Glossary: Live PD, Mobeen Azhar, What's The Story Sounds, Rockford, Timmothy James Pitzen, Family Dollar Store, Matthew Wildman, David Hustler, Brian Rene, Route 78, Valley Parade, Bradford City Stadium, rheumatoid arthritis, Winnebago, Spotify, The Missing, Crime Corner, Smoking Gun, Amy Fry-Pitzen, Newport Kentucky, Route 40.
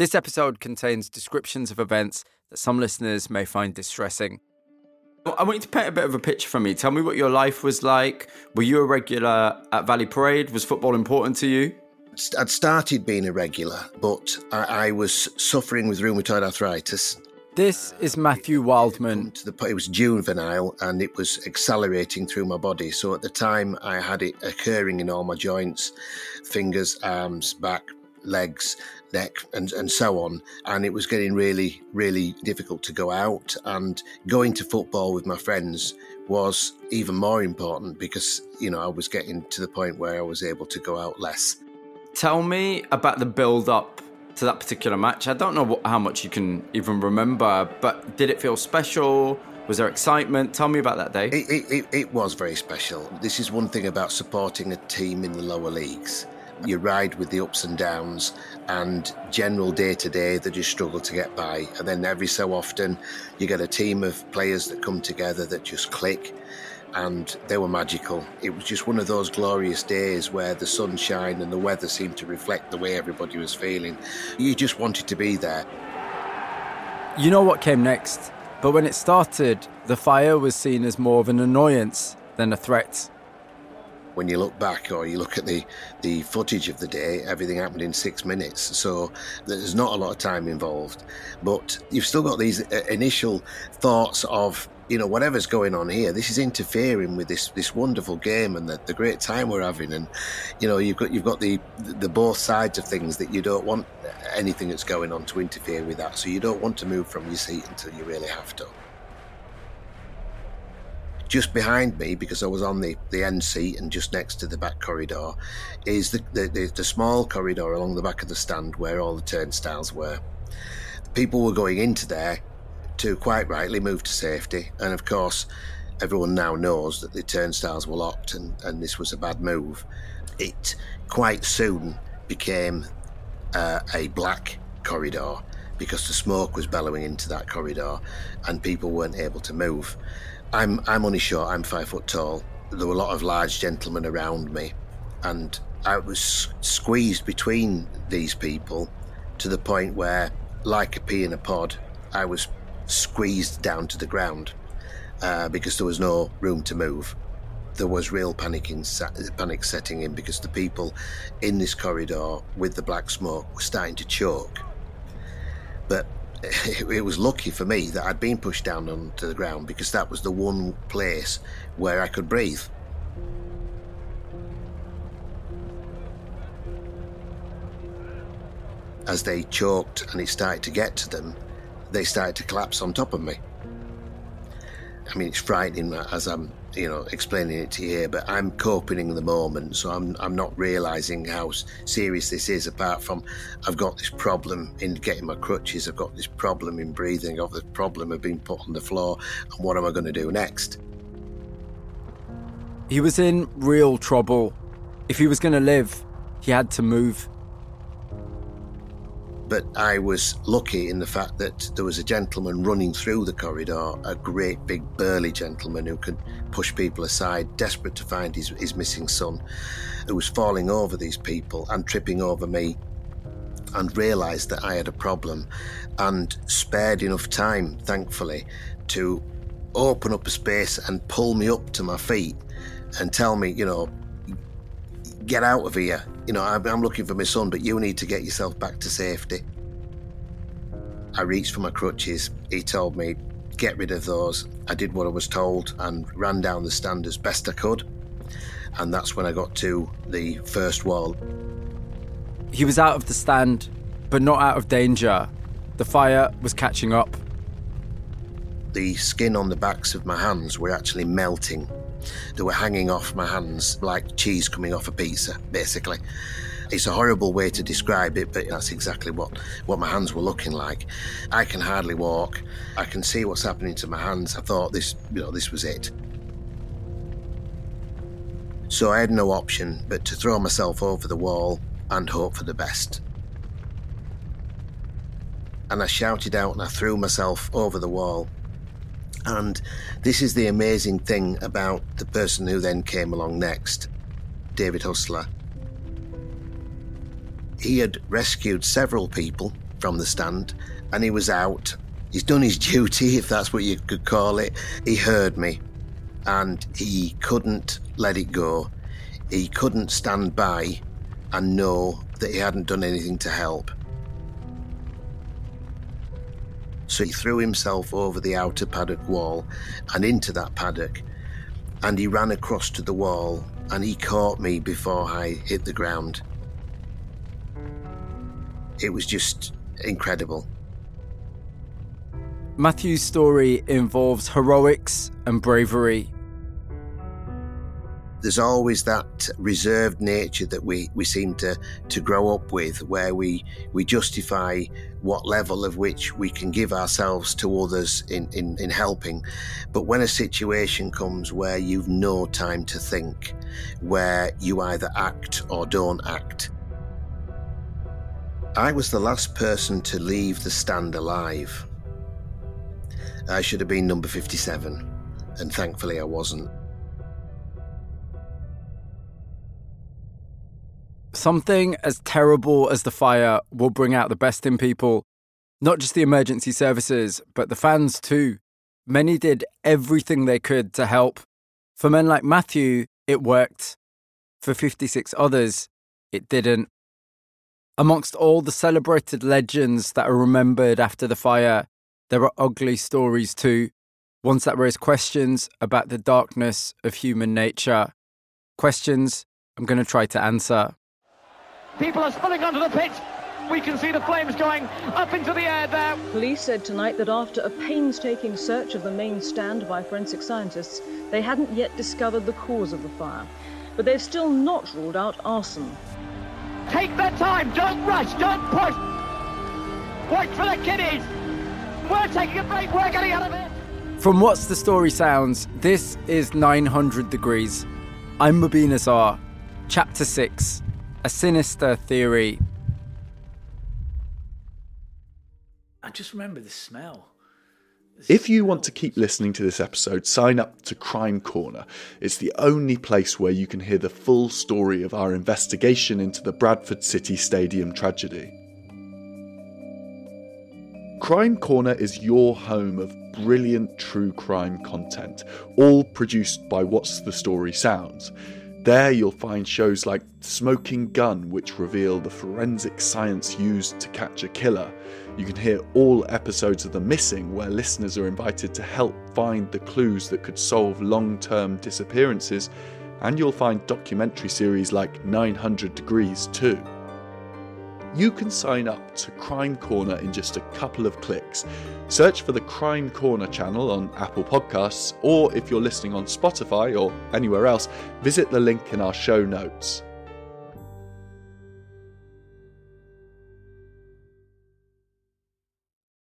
This episode contains descriptions of events that some listeners may find distressing. I want you to paint a bit of a picture for me. Tell me what your life was like. Were you a regular at Valley Parade? Was football important to you? I'd started being a regular, but I was suffering with rheumatoid arthritis. This is Matthew Wildman. It was juvenile and it was accelerating through my body. So at the time, I had it occurring in all my joints, fingers, arms, back, legs, neck and so on, and it was getting really, really difficult to go out, and going to football with my friends was even more important because, you know, I was getting to the point where I was able to go out less. Tell me about the build-up to that particular match. I don't know how much you can even remember, but did it feel special? Was there excitement? Tell me about that day. It was very special. This is one thing about supporting a team in the lower leagues. You ride with the ups and downs and general day-to-day that you struggle to get by. And then every so often you get a team of players that come together that just click, and they were magical. It was just one of those glorious days where the sunshine and the weather seemed to reflect the way everybody was feeling. You just wanted to be there. You know what came next, but when it started, the fire was seen as more of an annoyance than a threat. When you look back or you look at the footage of the day, everything happened in 6 minutes, so there's not a lot of time involved. But you've still got these initial thoughts of, you know, whatever's going on here, this is interfering with this wonderful game and the great time we're having. And, you know, you've got the both sides of things that you don't want anything that's going on to interfere with that, so you don't want to move from your seat until you really have to. Just behind me, because I was on the end seat and just next to the back corridor, is the small corridor along the back of the stand where all the turnstiles were. People were going into there to quite rightly move to safety, and of course everyone now knows that the turnstiles were locked and this was a bad move. It quite soon became a black corridor because the smoke was bellowing into that corridor and people weren't able to move. I'm only short, I'm 5 foot tall. There were a lot of large gentlemen around me, and I was squeezed between these people to the point where, like a pea in a pod, I was squeezed down to the ground because there was no room to move. There was real panic setting in because the people in this corridor with the black smoke were starting to choke. But it was lucky for me that I'd been pushed down onto the ground because that was the one place where I could breathe. As they choked and it started to get to them, they started to collapse on top of me. I mean, it's frightening as I'm, you know, explaining it to you here, but I'm coping in the moment, so I'm not realising how serious this is, apart from I've got this problem in getting my crutches, I've got this problem in breathing, I've got this problem of being put on the floor, and what am I going to do next? He was in real trouble. If he was going to live, he had to move. But I was lucky in the fact that there was a gentleman running through the corridor, a great big burly gentleman who could push people aside, desperate to find his missing son, who was falling over these people and tripping over me, and realised that I had a problem and spared enough time, thankfully, to open up a space and pull me up to my feet and tell me, you know, get out of here. You know, I'm looking for my son, but you need to get yourself back to safety. I reached for my crutches. He told me, get rid of those. I did what I was told and ran down the stand as best I could. And that's when I got to the first wall. He was out of the stand, but not out of danger. The fire was catching up. The skin on the backs of my hands were actually melting. They were hanging off my hands like cheese coming off a pizza, basically. It's a horrible way to describe it, but that's exactly what my hands were looking like. I can hardly walk. I can see what's happening to my hands. I thought this was it. So I had no option but to throw myself over the wall and hope for the best. And I shouted out and I threw myself over the wall. And this is the amazing thing about the person who then came along next, David Hustler. He had rescued several people from the stand, and he was out. He's done his duty, if that's what you could call it. He heard me, and he couldn't let it go. He couldn't stand by and know that he hadn't done anything to help. So he threw himself over the outer paddock wall and into that paddock, and he ran across to the wall, and he caught me before I hit the ground. It was just incredible. Matthew's story involves heroics and bravery. There's always that reserved nature that we seem to grow up with, where we justify what level of which we can give ourselves to others in helping. But when a situation comes where you've no time to think, where you either act or don't act. I was the last person to leave the stand alive. I should have been number 57, and thankfully I wasn't. Something as terrible as the fire will bring out the best in people. Not just the emergency services, but the fans too. Many did everything they could to help. For men like Matthew, it worked. For 56 others, it didn't. Amongst all the celebrated legends that are remembered after the fire, there are ugly stories too. Ones that raise questions about the darkness of human nature. Questions I'm going to try to answer. People are spilling onto the pit. We can see the flames going up into the air there. Police said tonight that after a painstaking search of the main stand by forensic scientists, they hadn't yet discovered the cause of the fire. But they've still not ruled out arson. Take their time. Don't rush. Don't push. Watch for the kiddies. We're taking a break. We're getting out of it. From What's the Story Sounds, this is 900 Degrees. I'm Mobeen Azhar. Chapter 6. A sinister theory. I just remember the smell. If you want to keep listening to this episode, sign up to Crime Corner. It's the only place where you can hear the full story of our investigation into the Bradford City Stadium tragedy. Crime Corner is your home of brilliant true crime content, all produced by What's the Story Sounds. There you'll find shows like Smoking Gun, which reveal the forensic science used to catch a killer. You can hear all episodes of The Missing, where listeners are invited to help find the clues that could solve long-term disappearances, and you'll find documentary series like 900 Degrees too. You can sign up to Crime Corner in just a couple of clicks. Search for the Crime Corner channel on Apple Podcasts, or if you're listening on Spotify or anywhere else, visit the link in our show notes.